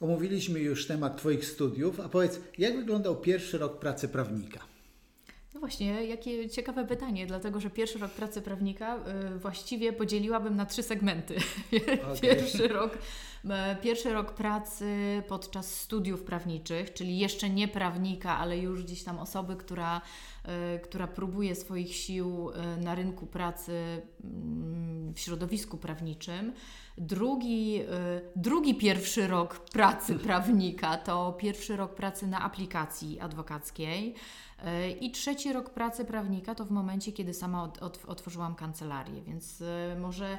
Omówiliśmy już temat Twoich studiów, a powiedz, jak wyglądał pierwszy rok pracy prawnika? No właśnie, jakie ciekawe pytanie, dlatego że pierwszy rok pracy prawnika właściwie podzieliłabym na 3 segmenty. Okay. Pierwszy rok pracy podczas studiów prawniczych, czyli jeszcze nie prawnika, ale już gdzieś tam osoby, która próbuje swoich sił na rynku pracy w środowisku prawniczym. Drugi pierwszy rok pracy prawnika to pierwszy rok pracy na aplikacji adwokackiej i trzeci rok pracy prawnika to w momencie, kiedy sama otworzyłam kancelarię, więc może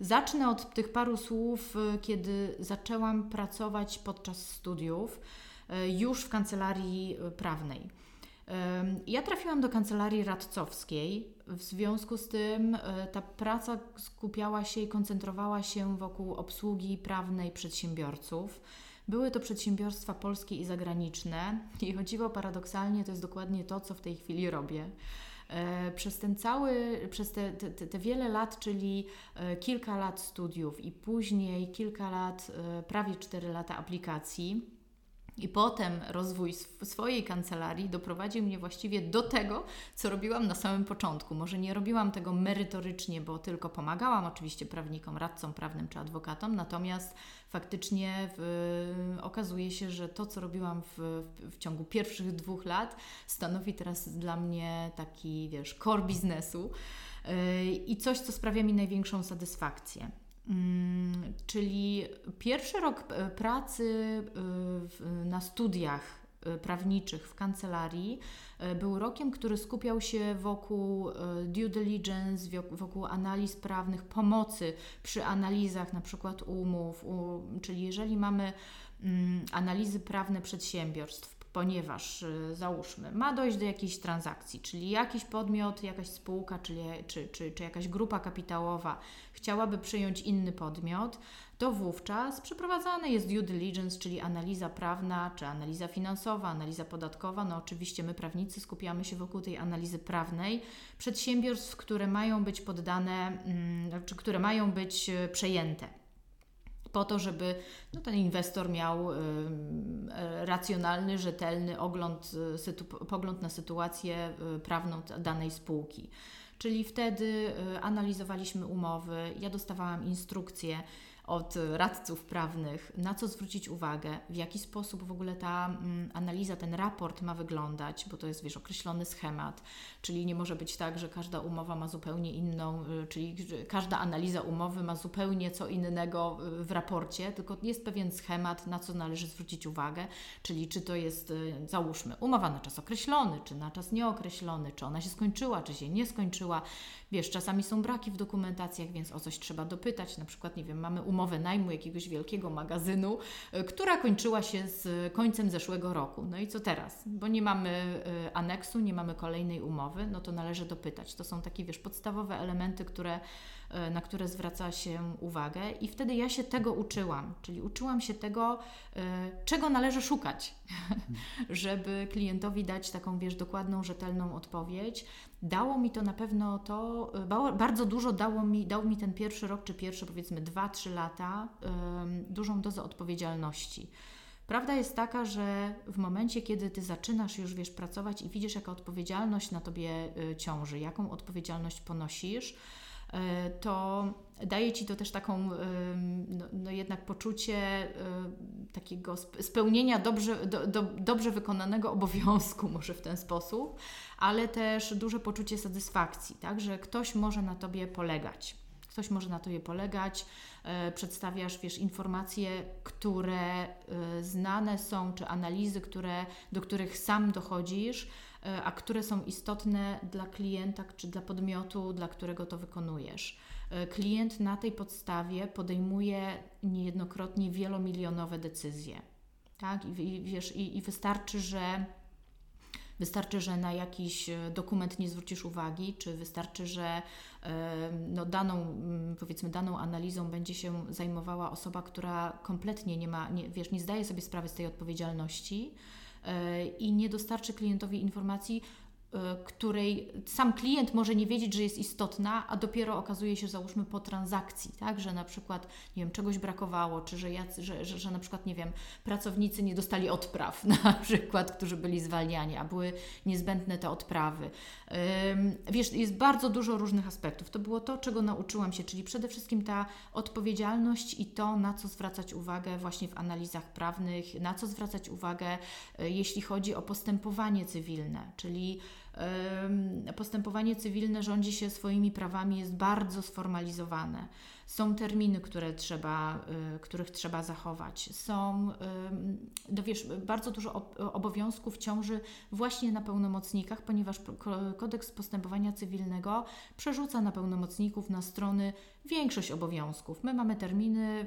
zacznę od tych paru słów, kiedy zaczęłam pracować podczas studiów już w kancelarii prawnej. Ja trafiłam do kancelarii radcowskiej, w związku z tym ta praca skupiała się i koncentrowała się wokół obsługi prawnej przedsiębiorców. Były to przedsiębiorstwa polskie i zagraniczne i o dziwo paradoksalnie to jest dokładnie to, co w tej chwili robię. Przez te wiele lat, czyli kilka lat studiów i później kilka lat, prawie 4 lata aplikacji i potem rozwój swojej kancelarii doprowadził mnie właściwie do tego, co robiłam na samym początku. Może nie robiłam tego merytorycznie, bo tylko pomagałam oczywiście prawnikom, radcom prawnym czy adwokatom, natomiast faktycznie okazuje się, że to, co robiłam w ciągu pierwszych 2 lat, stanowi teraz dla mnie taki, wiesz, core biznesu i coś, co sprawia mi największą satysfakcję. Czyli pierwszy rok pracy na studiach prawniczych w kancelarii był rokiem, który skupiał się wokół due diligence, wokół analiz prawnych, pomocy przy analizach na przykład umów, czyli jeżeli mamy analizy prawne przedsiębiorstw, ponieważ załóżmy, ma dojść do jakiejś transakcji, czyli jakiś podmiot, jakaś spółka, czy jakaś grupa kapitałowa chciałaby przyjąć inny podmiot, to wówczas przeprowadzane jest due diligence, czyli analiza prawna, czy analiza finansowa, analiza podatkowa. No oczywiście my prawnicy skupiamy się wokół tej analizy prawnej przedsiębiorstw, które mają być poddane, czy które mają być przejęte. Po to, żeby ten inwestor miał racjonalny, rzetelny pogląd na sytuację prawną danej spółki. Czyli wtedy analizowaliśmy umowy, ja dostawałam instrukcje od radców prawnych, na co zwrócić uwagę, w jaki sposób w ogóle ta analiza, ten raport ma wyglądać, bo to jest, wiesz, określony schemat, czyli nie może być tak, że każda umowa ma zupełnie inną, czyli każda analiza umowy ma zupełnie co innego w raporcie, tylko jest pewien schemat, na co należy zwrócić uwagę, czyli czy to jest, załóżmy, umowa na czas określony, czy na czas nieokreślony, czy ona się skończyła, czy się nie skończyła. Wiesz, czasami są braki w dokumentacjach, więc o coś trzeba dopytać, na przykład, nie wiem, mamy umowę najmu jakiegoś wielkiego magazynu, która kończyła się z końcem zeszłego roku. No i co teraz? Bo nie mamy aneksu, nie mamy kolejnej umowy, no to należy dopytać. To są takie, wiesz, podstawowe elementy, na które zwraca się uwagę i wtedy ja się tego uczyłam, czyli uczyłam się tego, czego należy szukać, żeby klientowi dać taką, wiesz, dokładną, rzetelną odpowiedź. Dało mi to na pewno to, bardzo dużo dał mi ten pierwszy rok, czy pierwsze powiedzmy 2-3 lata, dużą dozę odpowiedzialności. Prawda jest taka, że w momencie, kiedy Ty zaczynasz już, wiesz, pracować i widzisz, jaka odpowiedzialność na Tobie ciąży, jaką odpowiedzialność ponosisz, to daje Ci to też taką, jednak poczucie takiego spełnienia dobrze wykonanego obowiązku, może w ten sposób, ale też duże poczucie satysfakcji, tak, że ktoś może na Tobie polegać. Ktoś może na Tobie polegać, przedstawiasz, wiesz, informacje, które znane są, czy analizy, do których sam dochodzisz, a które są istotne dla klienta, czy dla podmiotu, dla którego to wykonujesz. Klient na tej podstawie podejmuje niejednokrotnie wielomilionowe decyzje, tak? I wystarczy, że na jakiś dokument nie zwrócisz uwagi, czy wystarczy, że daną analizą będzie się zajmowała osoba, która kompletnie nie zdaje sobie sprawy z tej odpowiedzialności i nie dostarczy klientowi informacji, której sam klient może nie wiedzieć, że jest istotna, a dopiero okazuje się, załóżmy, po transakcji, tak, że na przykład, nie wiem, czegoś brakowało, czy że na przykład, nie wiem, pracownicy nie dostali odpraw, na przykład, którzy byli zwalniani, a były niezbędne te odprawy. Wiesz, jest bardzo dużo różnych aspektów. To było to, czego nauczyłam się, czyli przede wszystkim ta odpowiedzialność i to, na co zwracać uwagę właśnie w analizach prawnych, na co zwracać uwagę, jeśli chodzi o postępowanie cywilne, czyli postępowanie cywilne rządzi się swoimi prawami, jest bardzo sformalizowane. Są terminy, których trzeba zachować. Są, no wiesz, bardzo dużo obowiązków ciąży właśnie na pełnomocnikach, ponieważ Kodeks postępowania cywilnego przerzuca na pełnomocników, na strony, większość obowiązków. My mamy terminy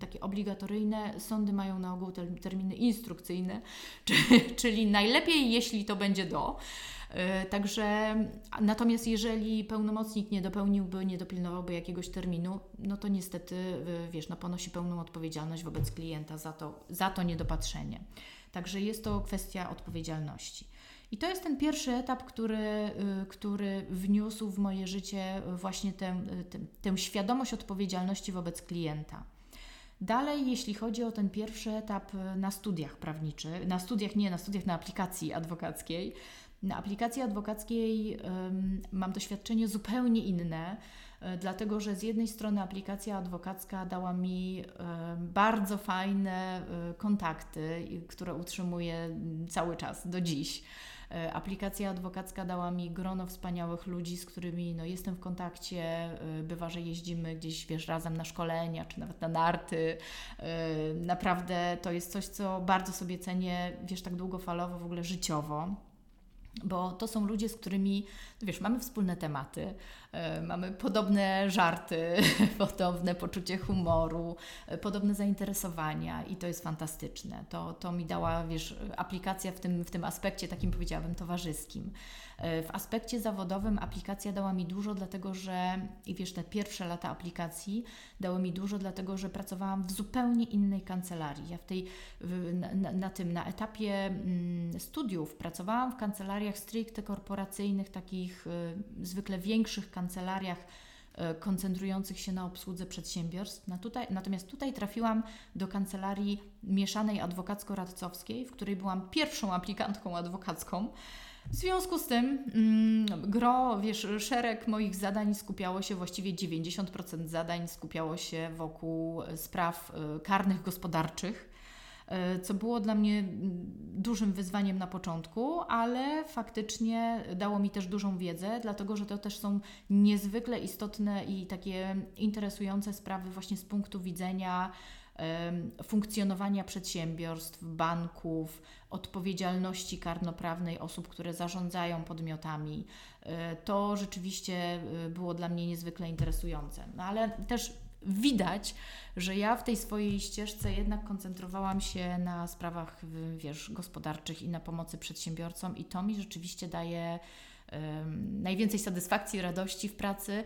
takie obligatoryjne, sądy mają na ogół terminy instrukcyjne, czyli najlepiej, jeśli to będzie do. Także, natomiast jeżeli pełnomocnik nie dopełniłby, nie dopilnowałby jakiegoś terminu, no to niestety, wiesz, no ponosi pełną odpowiedzialność wobec klienta za to niedopatrzenie. Także jest to kwestia odpowiedzialności. I to jest ten pierwszy etap, który wniósł w moje życie właśnie tę świadomość odpowiedzialności wobec klienta. Dalej, jeśli chodzi o ten pierwszy etap na studiach prawniczych, na aplikacji adwokackiej. Na aplikacji adwokackiej mam doświadczenie zupełnie inne, dlatego że z jednej strony aplikacja adwokacka dała mi bardzo fajne kontakty, które utrzymuję cały czas do dziś. Aplikacja adwokacka dała mi grono wspaniałych ludzi, z którymi jestem w kontakcie, bywa, że jeździmy gdzieś, wiesz, razem na szkolenia, czy nawet na narty. Naprawdę to jest coś, co bardzo sobie cenię, wiesz, tak długofalowo, w ogóle życiowo. Bo to są ludzie, z którymi, wiesz, mamy wspólne tematy, mamy podobne żarty, podobne poczucie humoru, podobne zainteresowania i to jest fantastyczne. To mi dała, wiesz, aplikacja w tym aspekcie takim, powiedziałabym, towarzyskim. W aspekcie zawodowym aplikacja dała mi dużo, dlatego że, i wiesz, te pierwsze lata aplikacji dały mi dużo, dlatego że pracowałam w zupełnie innej kancelarii. Ja na etapie studiów pracowałam w kancelarii stricte korporacyjnych, takich zwykle większych kancelariach koncentrujących się na obsłudze przedsiębiorstw. Natomiast tutaj trafiłam do kancelarii mieszanej adwokacko-radcowskiej, w której byłam pierwszą aplikantką adwokacką. W związku z tym szereg moich zadań skupiało się, właściwie 90% zadań skupiało się wokół spraw karnych, gospodarczych, co było dla mnie dużym wyzwaniem na początku, ale faktycznie dało mi też dużą wiedzę, dlatego że to też są niezwykle istotne i takie interesujące sprawy właśnie z punktu widzenia funkcjonowania przedsiębiorstw, banków, odpowiedzialności karnoprawnej osób, które zarządzają podmiotami. To rzeczywiście było dla mnie niezwykle interesujące, no ale też widać, że ja w tej swojej ścieżce jednak koncentrowałam się na sprawach, wiesz, gospodarczych i na pomocy przedsiębiorcom i to mi rzeczywiście daje najwięcej satysfakcji, radości w pracy.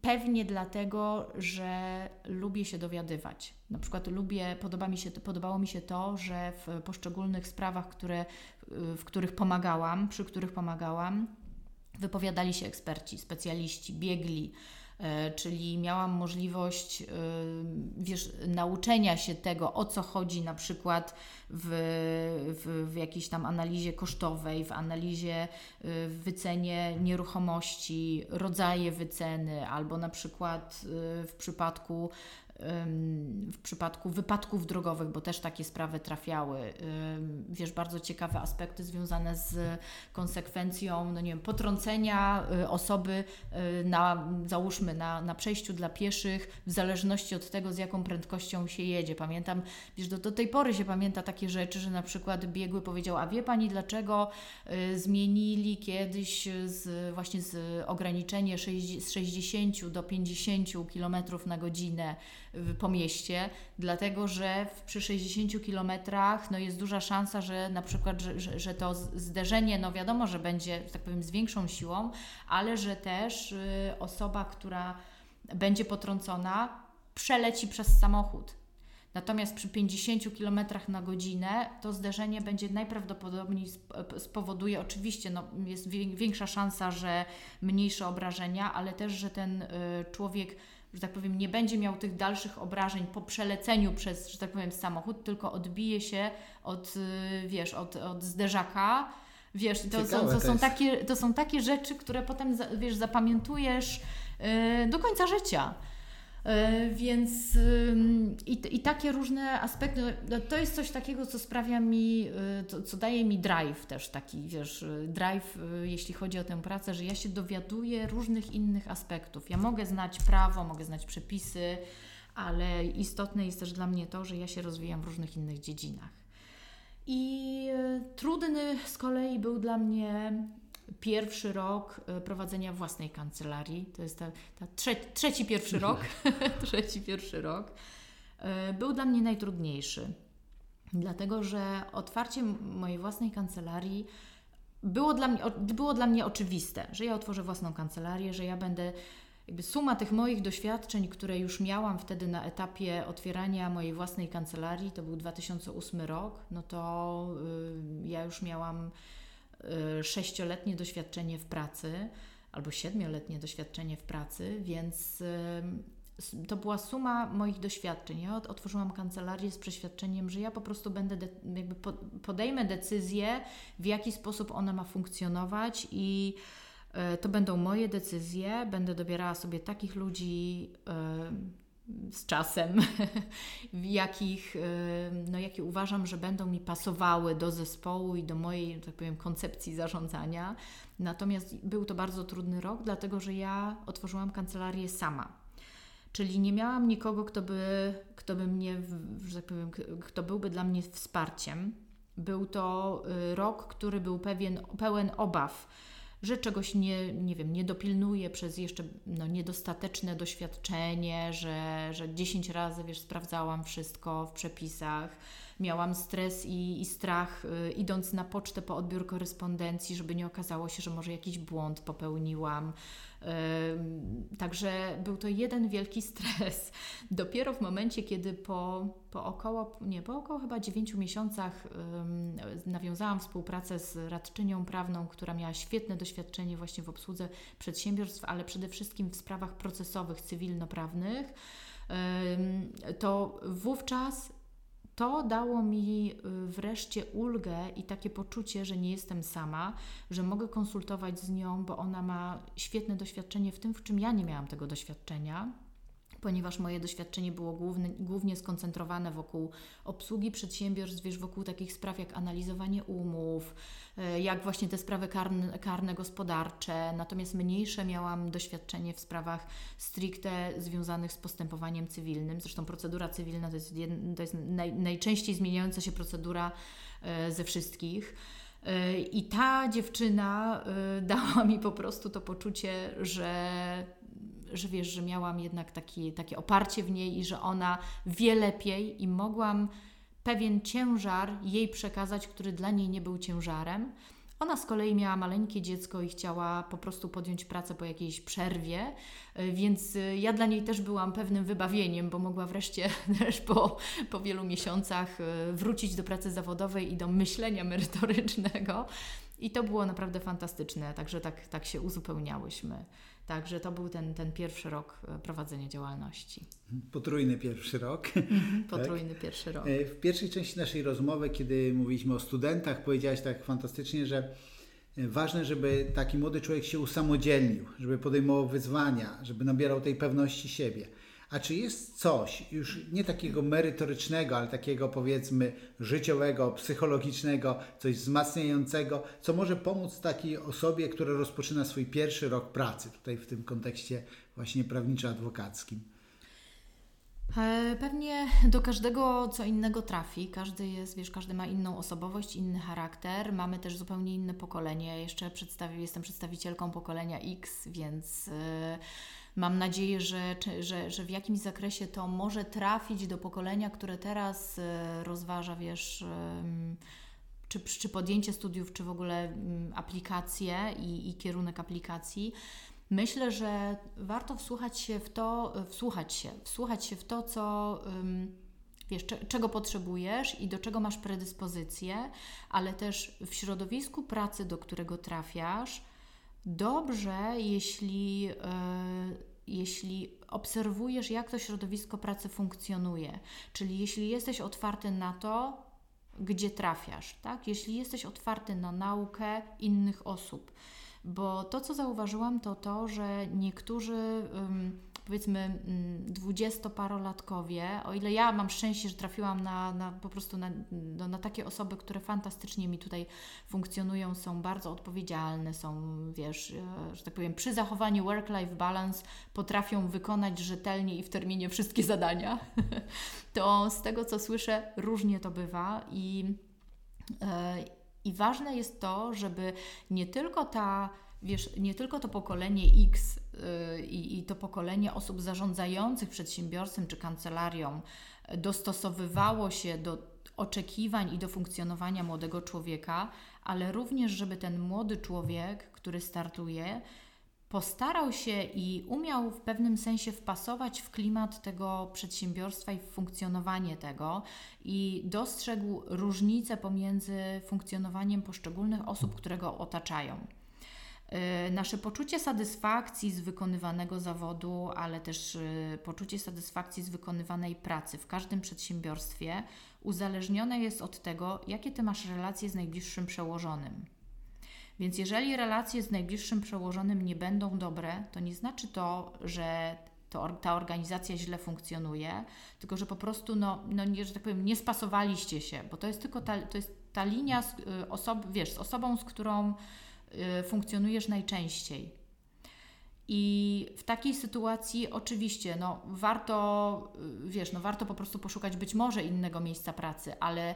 Pewnie dlatego, że lubię się dowiadywać. Na przykład podobało mi się to, że w poszczególnych sprawach, przy których pomagałam, wypowiadali się eksperci, specjaliści, biegli, czyli miałam możliwość, wiesz, nauczenia się tego, o co chodzi na przykład w jakiejś tam analizie kosztowej, w analizie, w wycenie nieruchomości, rodzaje wyceny, albo na przykład w przypadku wypadków drogowych, bo też takie sprawy trafiały. Wiesz, bardzo ciekawe aspekty związane z konsekwencją, potrącenia osoby na przejściu dla pieszych, w zależności od tego, z jaką prędkością się jedzie. Pamiętam, wiesz, do tej pory się pamięta takie rzeczy, że na przykład biegły powiedział: a wie Pani, dlaczego zmienili kiedyś właśnie z ograniczenie z 60 do 50 km na godzinę po mieście, dlatego że przy 60 kilometrach jest duża szansa, że na przykład, że to zderzenie, wiadomo, że będzie, że tak powiem, z większą siłą, ale że też osoba, która będzie potrącona, przeleci przez samochód. Natomiast przy 50 km/h to zderzenie będzie najprawdopodobniej spowoduje, oczywiście no, jest większa szansa, że mniejsze obrażenia, ale też, że ten człowiek, że tak powiem, nie będzie miał tych dalszych obrażeń po przeleceniu przez, że tak powiem, samochód, tylko odbije się od, wiesz, od zderzaka. Wiesz, to są takie rzeczy, które potem, wiesz, zapamiętujesz do końca życia. Więc i takie różne aspekty, no, to jest coś takiego, co sprawia mi, co daje mi drive też taki, wiesz, drive, jeśli chodzi o tę pracę, że ja się dowiaduję różnych innych aspektów. Ja mogę znać prawo, mogę znać przepisy, ale istotne jest też dla mnie to, że ja się rozwijam w różnych innych dziedzinach. I trudny z kolei był dla mnie pierwszy rok prowadzenia własnej kancelarii. To jest trzeci pierwszy rok. Był dla mnie najtrudniejszy, dlatego że otwarcie mojej własnej kancelarii było dla mnie oczywiste, że ja otworzę własną kancelarię, że ja będę... Jakby suma tych moich doświadczeń, które już miałam wtedy na etapie otwierania mojej własnej kancelarii, to był 2008 rok, no to ja już miałam 6-letnie doświadczenie w pracy albo 7-letnie doświadczenie w pracy, więc to była suma moich doświadczeń. Ja otworzyłam kancelarię z przeświadczeniem, że ja po prostu będę podejmę decyzję, w jaki sposób ona ma funkcjonować i to będą moje decyzje, będę dobierała sobie takich ludzi z czasem, jakie uważam, że będą mi pasowały do zespołu i do mojej, tak powiem, koncepcji zarządzania. Natomiast był to bardzo trudny rok, dlatego że ja otworzyłam kancelarię sama. Czyli nie miałam nikogo, kto by mnie, że tak powiem, kto byłby dla mnie wsparciem. Był to rok, który był pełen obaw, że czegoś nie dopilnuję przez jeszcze niedostateczne doświadczenie, że 10 razy, wiesz, sprawdzałam wszystko w przepisach. Miałam stres i strach idąc na pocztę po odbiór korespondencji, żeby nie okazało się, że może jakiś błąd popełniłam. Także był to jeden wielki stres. Dopiero w momencie, kiedy po około chyba 9 miesiącach nawiązałam współpracę z radczynią prawną, która miała świetne doświadczenie właśnie w obsłudze przedsiębiorstw, ale przede wszystkim w sprawach procesowych, cywilnoprawnych, to wówczas to dało mi wreszcie ulgę i takie poczucie, że nie jestem sama, że mogę konsultować z nią, bo ona ma świetne doświadczenie w tym, w czym ja nie miałam tego doświadczenia, ponieważ moje doświadczenie było głównie skoncentrowane wokół obsługi przedsiębiorstw, wiesz, wokół takich spraw jak analizowanie umów, jak właśnie te sprawy karne, gospodarcze. Natomiast mniejsze miałam doświadczenie w sprawach stricte związanych z postępowaniem cywilnym. Zresztą procedura cywilna to jest najczęściej zmieniająca się procedura ze wszystkich. I ta dziewczyna dała mi po prostu to poczucie, że wiesz, że miałam jednak takie oparcie w niej i że ona wie lepiej i mogłam pewien ciężar jej przekazać, który dla niej nie był ciężarem. Ona z kolei miała maleńkie dziecko i chciała po prostu podjąć pracę po jakiejś przerwie, więc ja dla niej też byłam pewnym wybawieniem, bo mogła wreszcie też po wielu miesiącach wrócić do pracy zawodowej i do myślenia merytorycznego. I to było naprawdę fantastyczne, także tak się uzupełniałyśmy. Także to był ten pierwszy rok prowadzenia działalności. Potrójny pierwszy rok. Potrójny pierwszy rok. W pierwszej części naszej rozmowy, kiedy mówiliśmy o studentach, powiedziałaś tak fantastycznie, że ważne, żeby taki młody człowiek się usamodzielnił, żeby podejmował wyzwania, żeby nabierał tej pewności siebie. A czy jest coś, już nie takiego merytorycznego, ale takiego, powiedzmy, życiowego, psychologicznego, coś wzmacniającego, co może pomóc takiej osobie, która rozpoczyna swój pierwszy rok pracy, tutaj w tym kontekście właśnie prawniczo-adwokackim? Pewnie do każdego co innego trafi. Każdy ma inną osobowość, inny charakter. Mamy też zupełnie inne pokolenie. Ja jeszcze jestem przedstawicielką pokolenia X, więc... Mam nadzieję, że w jakimś zakresie to może trafić do pokolenia, które teraz rozważa, wiesz, czy podjęcie studiów, czy w ogóle aplikacje i kierunek aplikacji. Myślę, że warto wsłuchać się w to, co wiesz, czego potrzebujesz i do czego masz predyspozycję, ale też w środowisku pracy, do którego trafiasz, dobrze, jeśli obserwujesz, jak to środowisko pracy funkcjonuje, czyli jeśli jesteś otwarty na to, gdzie trafiasz, tak? Jeśli jesteś otwarty na naukę innych osób, bo to, co zauważyłam, to to, że niektórzy, powiedzmy, dwudziestoparolatkowie, o ile ja mam szczęście, że trafiłam po prostu na takie osoby, które fantastycznie mi tutaj funkcjonują, są bardzo odpowiedzialne, są, wiesz, że tak powiem, przy zachowaniu work-life balance potrafią wykonać rzetelnie i w terminie wszystkie zadania. To z tego, co słyszę, różnie to bywa i ważne jest to, żeby nie tylko to pokolenie X i to pokolenie osób zarządzających przedsiębiorstwem czy kancelarią dostosowywało się do oczekiwań i do funkcjonowania młodego człowieka, ale również, żeby ten młody człowiek, który startuje, postarał się i umiał w pewnym sensie wpasować w klimat tego przedsiębiorstwa i w funkcjonowanie tego i dostrzegł różnice pomiędzy funkcjonowaniem poszczególnych osób, które go otaczają. Nasze poczucie satysfakcji z wykonywanego zawodu, ale też poczucie satysfakcji z wykonywanej pracy w każdym przedsiębiorstwie uzależnione jest od tego, jakie Ty masz relacje z najbliższym przełożonym. Więc jeżeli relacje z najbliższym przełożonym nie będą dobre, to nie znaczy to, że ta organizacja źle funkcjonuje, tylko że po prostu, że tak powiem, nie spasowaliście się, bo to jest tylko ta linia z osobą, z którą funkcjonujesz najczęściej. I w takiej sytuacji oczywiście warto po prostu poszukać być może innego miejsca pracy, ale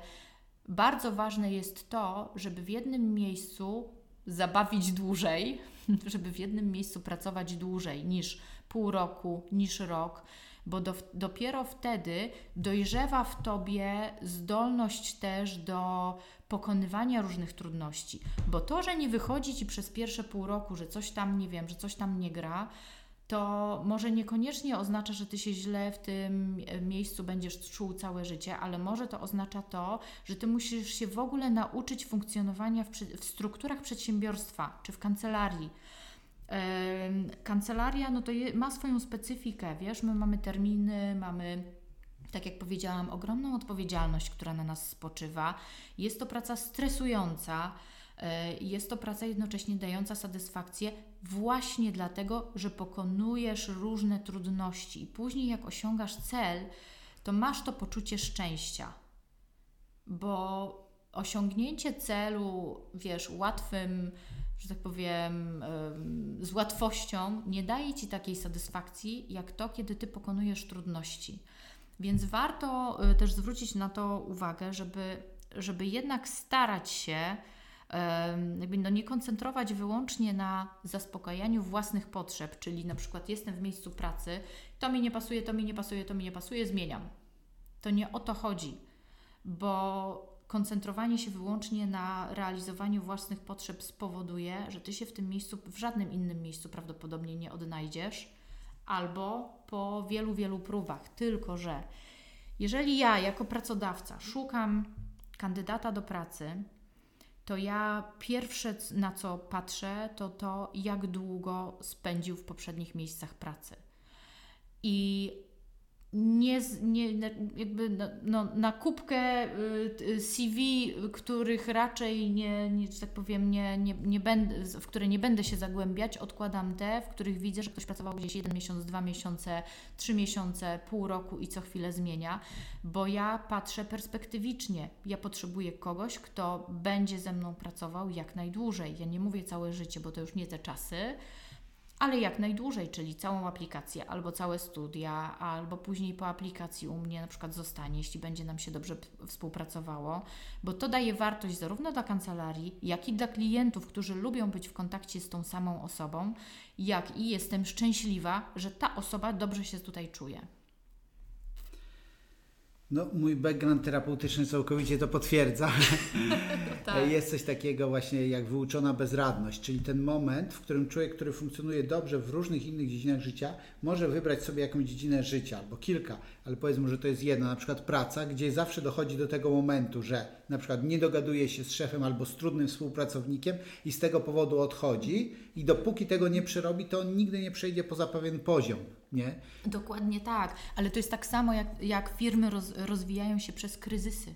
bardzo ważne jest to, żeby w jednym miejscu zabawić dłużej, żeby w jednym miejscu pracować dłużej niż pół roku, niż rok, bo dopiero wtedy dojrzewa w Tobie zdolność też do pokonywania różnych trudności. Bo to, że nie wychodzi Ci przez pierwsze pół roku, że coś tam nie wiem, że coś tam nie gra, to może niekoniecznie oznacza, że Ty się źle w tym miejscu będziesz czuł całe życie, ale może to oznacza to, że Ty musisz się w ogóle nauczyć funkcjonowania w strukturach przedsiębiorstwa czy w kancelarii. Kancelaria ma swoją specyfikę, wiesz, my mamy terminy, mamy, tak jak powiedziałam, ogromną odpowiedzialność, która na nas spoczywa. Jest to praca stresująca, jest to praca jednocześnie dająca satysfakcję właśnie dlatego, że pokonujesz różne trudności i później jak osiągasz cel, to masz to poczucie szczęścia, bo osiągnięcie celu, wiesz, łatwym, że tak powiem, z łatwością nie daje Ci takiej satysfakcji, jak to, kiedy Ty pokonujesz trudności. Więc warto też zwrócić na to uwagę, żeby jednak starać się nie koncentrować wyłącznie na zaspokajaniu własnych potrzeb, czyli na przykład jestem w miejscu pracy, to mi nie pasuje, zmieniam. To nie o to chodzi, bo koncentrowanie się wyłącznie na realizowaniu własnych potrzeb spowoduje, że Ty się w tym miejscu, w żadnym innym miejscu prawdopodobnie nie odnajdziesz, albo po wielu, wielu próbach. Tylko że jeżeli ja jako pracodawca szukam kandydata do pracy, to ja pierwsze, na co patrzę, to jak długo spędził w poprzednich miejscach pracy. I na kupkę CV, których raczej w które nie będę się zagłębiać, odkładam te, w których widzę, że ktoś pracował gdzieś 1 miesiąc, 2 miesiące, 3 miesiące, pół roku i co chwilę zmienia, bo ja patrzę perspektywicznie. Ja potrzebuję kogoś, kto będzie ze mną pracował jak najdłużej. Ja nie mówię całe życie, bo to już nie te czasy, ale jak najdłużej, czyli całą aplikację, albo całe studia, albo później po aplikacji u mnie na przykład zostanie, jeśli będzie nam się dobrze współpracowało, bo to daje wartość zarówno dla kancelarii, jak i dla klientów, którzy lubią być w kontakcie z tą samą osobą, jak i jestem szczęśliwa, że ta osoba dobrze się tutaj czuje. No, mój background terapeutyczny całkowicie to potwierdza. Tak. Jest coś takiego właśnie jak wyuczona bezradność, czyli ten moment, w którym człowiek, który funkcjonuje dobrze w różnych innych dziedzinach życia, może wybrać sobie jakąś dziedzinę życia, albo kilka, ale powiedzmy, że to jest jedna, na przykład praca, gdzie zawsze dochodzi do tego momentu, że na przykład nie dogaduje się z szefem albo z trudnym współpracownikiem i z tego powodu odchodzi i dopóki tego nie przerobi, to on nigdy nie przejdzie poza pewien poziom. Nie? Dokładnie tak, ale to jest tak samo jak firmy rozwijają się przez kryzysy.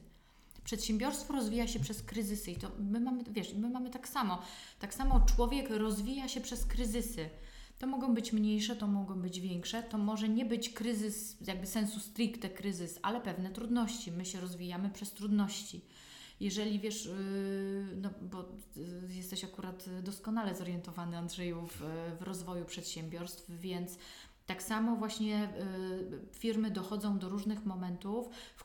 Przedsiębiorstwo rozwija się przez kryzysy i to my mamy tak samo. Tak samo człowiek rozwija się przez kryzysy. To mogą być mniejsze, to mogą być większe, to może nie być kryzys, jakby sensu stricte kryzys, ale pewne trudności. My się rozwijamy przez trudności. Jeżeli wiesz, no bo jesteś akurat doskonale zorientowany, Andrzeju, w rozwoju przedsiębiorstw, więc tak samo właśnie firmy dochodzą do różnych momentów, w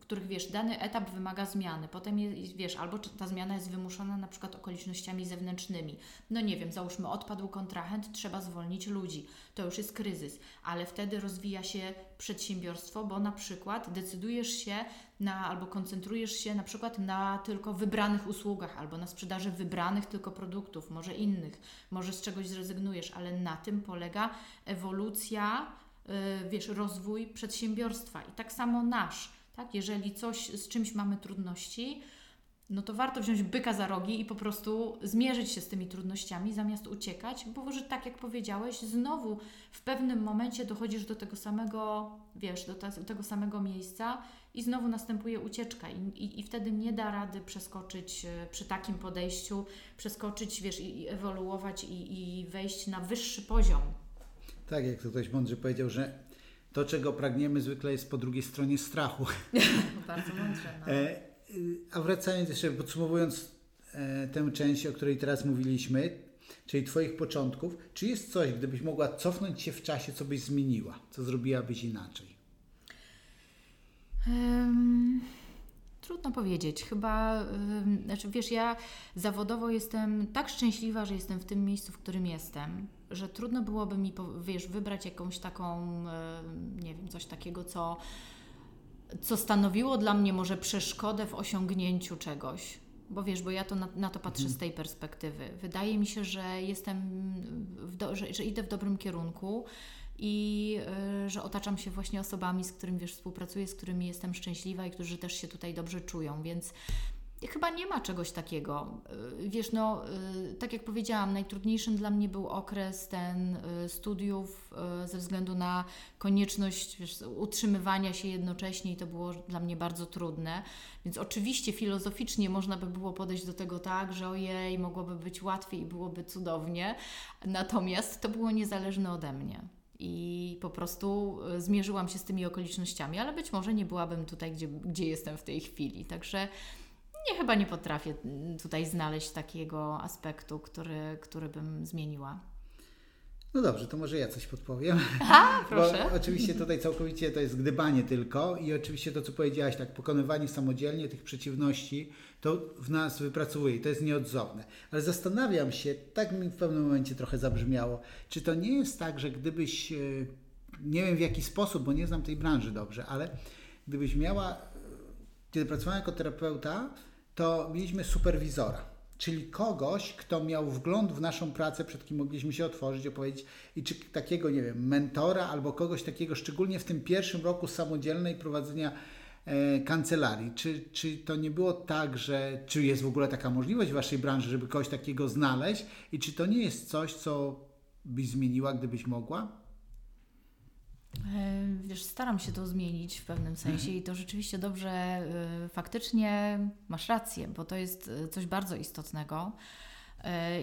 których wiesz, dany etap wymaga zmiany. Potem jest, wiesz, albo ta zmiana jest wymuszona na przykład okolicznościami zewnętrznymi. No nie wiem, załóżmy odpadł kontrahent, trzeba zwolnić ludzi. To już jest kryzys, ale wtedy rozwija się przedsiębiorstwo, bo na przykład decydujesz się albo koncentrujesz się na przykład na tylko wybranych usługach, albo na sprzedaży wybranych tylko produktów, może innych, może z czegoś zrezygnujesz, ale na tym polega ewolucja, wiesz, rozwój przedsiębiorstwa i tak samo nasz, tak? Jeżeli coś, z czymś mamy trudności, no to warto wziąć byka za rogi i po prostu zmierzyć się z tymi trudnościami, zamiast uciekać, bo że tak jak powiedziałeś, znowu w pewnym momencie dochodzisz do tego samego, wiesz, do tego samego miejsca i znowu następuje ucieczka i wtedy nie da rady przeskoczyć przy takim podejściu, wiesz, i ewoluować i wejść na wyższy poziom. Tak, jak to ktoś mądrze powiedział, że to, czego pragniemy, zwykle jest po drugiej stronie strachu. Bardzo mądrze, no. A wracając jeszcze, podsumowując tę część, o której teraz mówiliśmy, czyli Twoich początków, czy jest coś, gdybyś mogła cofnąć się w czasie, co byś zmieniła, co zrobiłabyś inaczej? Trudno powiedzieć. Chyba, znaczy wiesz, ja zawodowo jestem tak szczęśliwa, że jestem w tym miejscu, w którym jestem, że trudno byłoby mi, wiesz, wybrać jakąś taką, nie wiem, coś takiego, co stanowiło dla mnie może przeszkodę w osiągnięciu czegoś. Bo wiesz, bo ja to na to patrzę z tej perspektywy. Wydaje mi się, że że idę w dobrym kierunku i że otaczam się właśnie osobami, z którymi, wiesz, współpracuję, z którymi jestem szczęśliwa i którzy też się tutaj dobrze czują, więc chyba nie ma czegoś takiego. Wiesz, no, tak jak powiedziałam, najtrudniejszym dla mnie był okres ten studiów ze względu na konieczność, wiesz, utrzymywania się jednocześnie i to było dla mnie bardzo trudne. Więc oczywiście filozoficznie można by było podejść do tego tak, że ojej, mogłoby być łatwiej i byłoby cudownie. Natomiast to było niezależne ode mnie. I po prostu zmierzyłam się z tymi okolicznościami, ale być może nie byłabym tutaj, gdzie jestem w tej chwili. Także chyba nie potrafię tutaj znaleźć takiego aspektu, który bym zmieniła. No dobrze, to może ja coś podpowiem. A, proszę. Bo oczywiście tutaj całkowicie to jest gdybanie tylko i oczywiście to, co powiedziałaś, tak, pokonywanie samodzielnie tych przeciwności, to w nas wypracuje i to jest nieodzowne. Ale zastanawiam się, tak mi w pewnym momencie trochę zabrzmiało, czy to nie jest tak, że gdybyś, nie wiem w jaki sposób, bo nie znam tej branży dobrze, ale gdybyś miała, kiedy pracowałam jako terapeuta, to mieliśmy superwizora, czyli kogoś, kto miał wgląd w naszą pracę, przed kim mogliśmy się otworzyć, opowiedzieć i czy takiego, nie wiem, mentora albo kogoś takiego, szczególnie w tym pierwszym roku samodzielnej prowadzenia kancelarii. Czy to nie było tak, że czy jest w ogóle taka możliwość w Waszej branży, żeby kogoś takiego znaleźć i czy to nie jest coś, co byś zmieniła, gdybyś mogła? Wiesz, staram się to zmienić w pewnym sensie i to rzeczywiście dobrze, faktycznie masz rację, bo to jest coś bardzo istotnego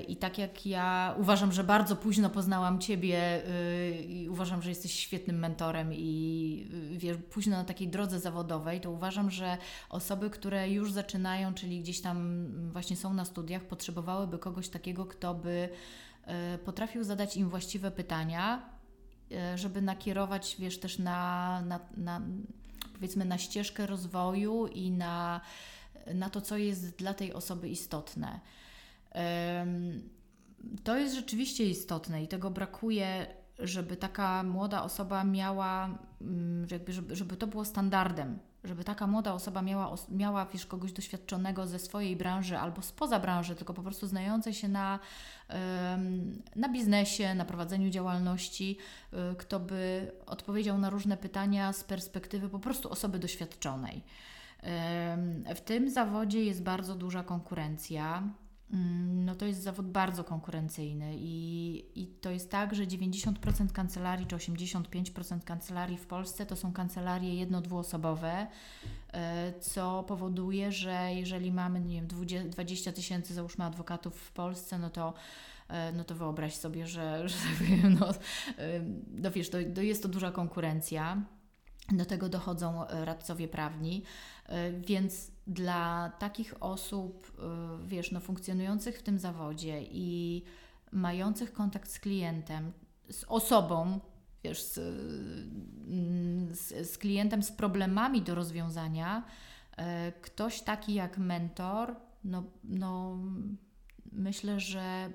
i tak jak ja uważam, że bardzo późno poznałam Ciebie i uważam, że jesteś świetnym mentorem i wiesz, późno na takiej drodze zawodowej, to uważam, że osoby, które już zaczynają, czyli gdzieś tam właśnie są na studiach, potrzebowałyby kogoś takiego, kto by potrafił zadać im właściwe pytania, żeby nakierować, wiesz, też na powiedzmy na ścieżkę rozwoju i na to, co jest dla tej osoby istotne. To jest rzeczywiście istotne i tego brakuje żeby taka młoda osoba miała, żeby to było standardem, żeby taka młoda osoba miała wiesz, kogoś doświadczonego ze swojej branży albo spoza branży, tylko po prostu znającej się na biznesie, na prowadzeniu działalności, kto by odpowiedział na różne pytania z perspektywy po prostu osoby doświadczonej. W tym zawodzie jest bardzo duża konkurencja. No to jest zawód bardzo konkurencyjny i to jest tak, że 90% kancelarii czy 85% kancelarii w Polsce to są kancelarie jedno-dwuosobowe, co powoduje, że jeżeli mamy, nie wiem, 20 tysięcy załóżmy adwokatów w Polsce, no to wyobraź sobie, że no wiesz, to jest to duża konkurencja. Do tego dochodzą radcowie prawni, więc dla takich osób, wiesz, funkcjonujących w tym zawodzie i mających kontakt z klientem, z osobą, wiesz, z klientem, z problemami do rozwiązania, ktoś taki jak mentor, no myślę, że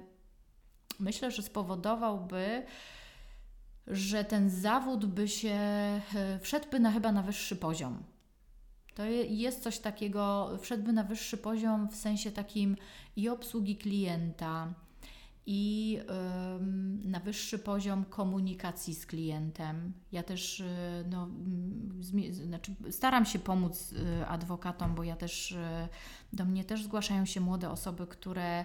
spowodowałby, że ten zawód by się wszedłby na wyższy poziom. To jest coś takiego, wszedłby na wyższy poziom w sensie takim i obsługi klienta, i na wyższy poziom komunikacji z klientem. Ja też staram się pomóc adwokatom, bo ja też do mnie też zgłaszają się młode osoby, które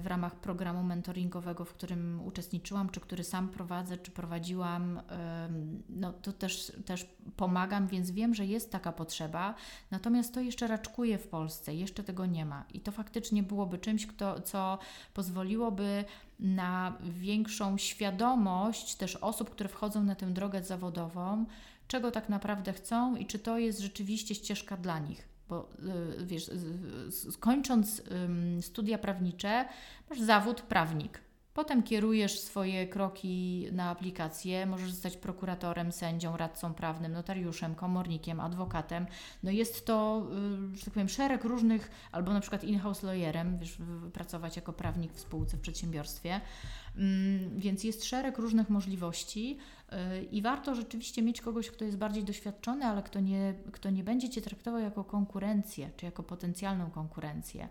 w ramach programu mentoringowego, w którym uczestniczyłam, czy który sam prowadzę, czy prowadziłam, no to też pomagam, więc wiem, że jest taka potrzeba. Natomiast to jeszcze raczkuje w Polsce, jeszcze tego nie ma. I to faktycznie byłoby czymś, co pozwoliłoby na większą świadomość też osób, które wchodzą na tę drogę zawodową, czego tak naprawdę chcą i czy to jest rzeczywiście ścieżka dla nich. Bo wiesz, kończąc studia prawnicze, masz zawód prawnik. Potem kierujesz swoje kroki na aplikację, możesz zostać prokuratorem, sędzią, radcą prawnym, notariuszem, komornikiem, adwokatem. No jest to, że tak powiem, szereg różnych, albo na przykład in-house lawyerem, wiesz, pracować jako prawnik w spółce, w przedsiębiorstwie. Więc jest szereg różnych możliwości i warto rzeczywiście mieć kogoś, kto jest bardziej doświadczony, ale kto nie będzie Cię traktował jako konkurencję, czy jako potencjalną konkurencję.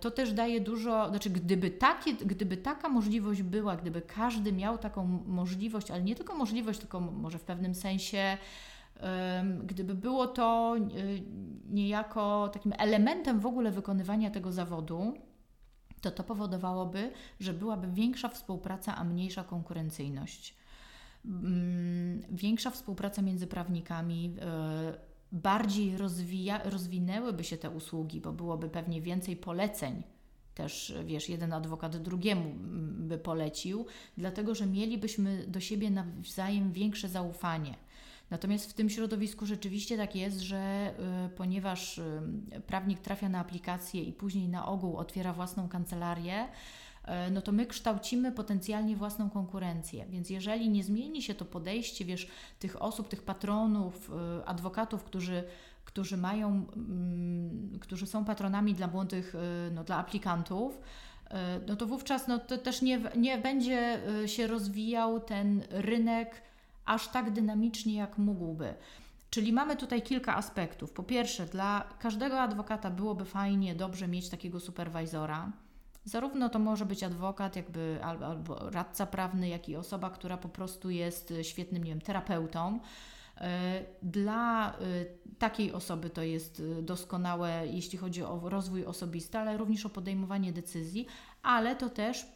To też daje dużo, znaczy gdyby taka możliwość była, gdyby każdy miał taką możliwość, ale nie tylko możliwość, tylko może w pewnym sensie, gdyby było to niejako takim elementem w ogóle wykonywania tego zawodu, to powodowałoby, że byłaby większa współpraca, a mniejsza konkurencyjność. Większa współpraca między prawnikami, bardziej rozwinęłyby się te usługi, bo byłoby pewnie więcej poleceń. Też, wiesz, jeden adwokat drugiemu by polecił, dlatego że mielibyśmy do siebie nawzajem większe zaufanie. Natomiast w tym środowisku rzeczywiście tak jest, że ponieważ prawnik trafia na aplikację i później na ogół otwiera własną kancelarię, no to my kształcimy potencjalnie własną konkurencję. Więc jeżeli nie zmieni się to podejście, wiesz, tych osób, tych patronów, adwokatów, którzy są patronami dla młodych, dla aplikantów, no to wówczas to też nie będzie się rozwijał ten rynek aż tak dynamicznie, jak mógłby. Czyli mamy tutaj kilka aspektów. Po pierwsze, dla każdego adwokata byłoby fajnie, dobrze mieć takiego superwajzora. Zarówno to może być adwokat, albo radca prawny, jak i osoba, która po prostu jest świetnym, nie wiem, terapeutą. Dla takiej osoby to jest doskonałe, jeśli chodzi o rozwój osobisty, ale również o podejmowanie decyzji, ale to też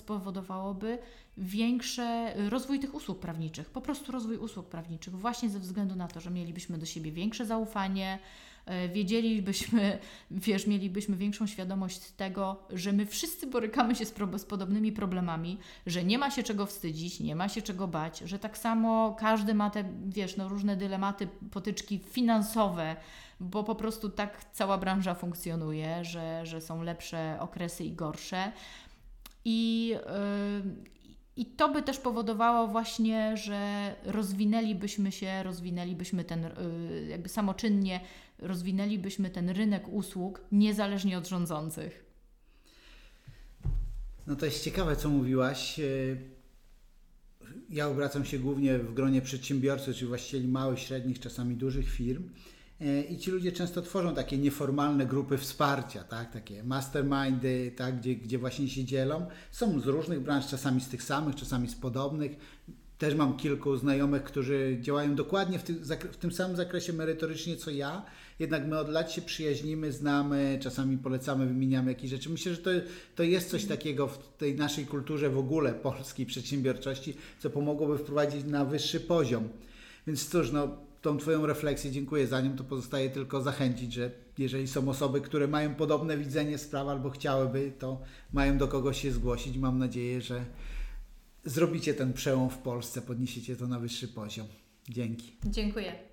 spowodowałoby większy rozwój tych usług prawniczych, po prostu rozwój usług prawniczych, właśnie ze względu na to, że mielibyśmy do siebie większe zaufanie, wiedzielibyśmy, wiesz, mielibyśmy większą świadomość tego, że my wszyscy borykamy się z podobnymi problemami, że nie ma się czego wstydzić, nie ma się czego bać, że tak samo każdy ma te, wiesz, różne dylematy, potyczki finansowe, bo po prostu tak cała branża funkcjonuje, że są lepsze okresy i gorsze. I to by też powodowało właśnie, że rozwinęlibyśmy ten, jakby samoczynnie rozwinęlibyśmy ten rynek usług niezależnie od rządzących. No to jest ciekawe, co mówiłaś. ja obracam się głównie w gronie przedsiębiorców, czyli właścicieli małych, średnich, czasami dużych firm. I ci ludzie często tworzą takie nieformalne grupy wsparcia, tak? Takie mastermindy, tak? Gdzie właśnie się dzielą. Są z różnych branż, czasami z tych samych, czasami z podobnych. Też mam kilku znajomych, którzy działają dokładnie w tym samym zakresie merytorycznie co ja, jednak my od lat się przyjaźnimy, znamy, czasami polecamy, wymieniamy jakieś rzeczy. Myślę, że to jest coś takiego w tej naszej kulturze w ogóle polskiej przedsiębiorczości, co pomogłoby wprowadzić na wyższy poziom. Więc cóż, tą Twoją refleksję dziękuję za nią, to pozostaje tylko zachęcić, że jeżeli są osoby, które mają podobne widzenie spraw albo chciałyby, to mają do kogo się zgłosić. Mam nadzieję, że zrobicie ten przełom w Polsce, podniesiecie to na wyższy poziom. Dzięki. Dziękuję.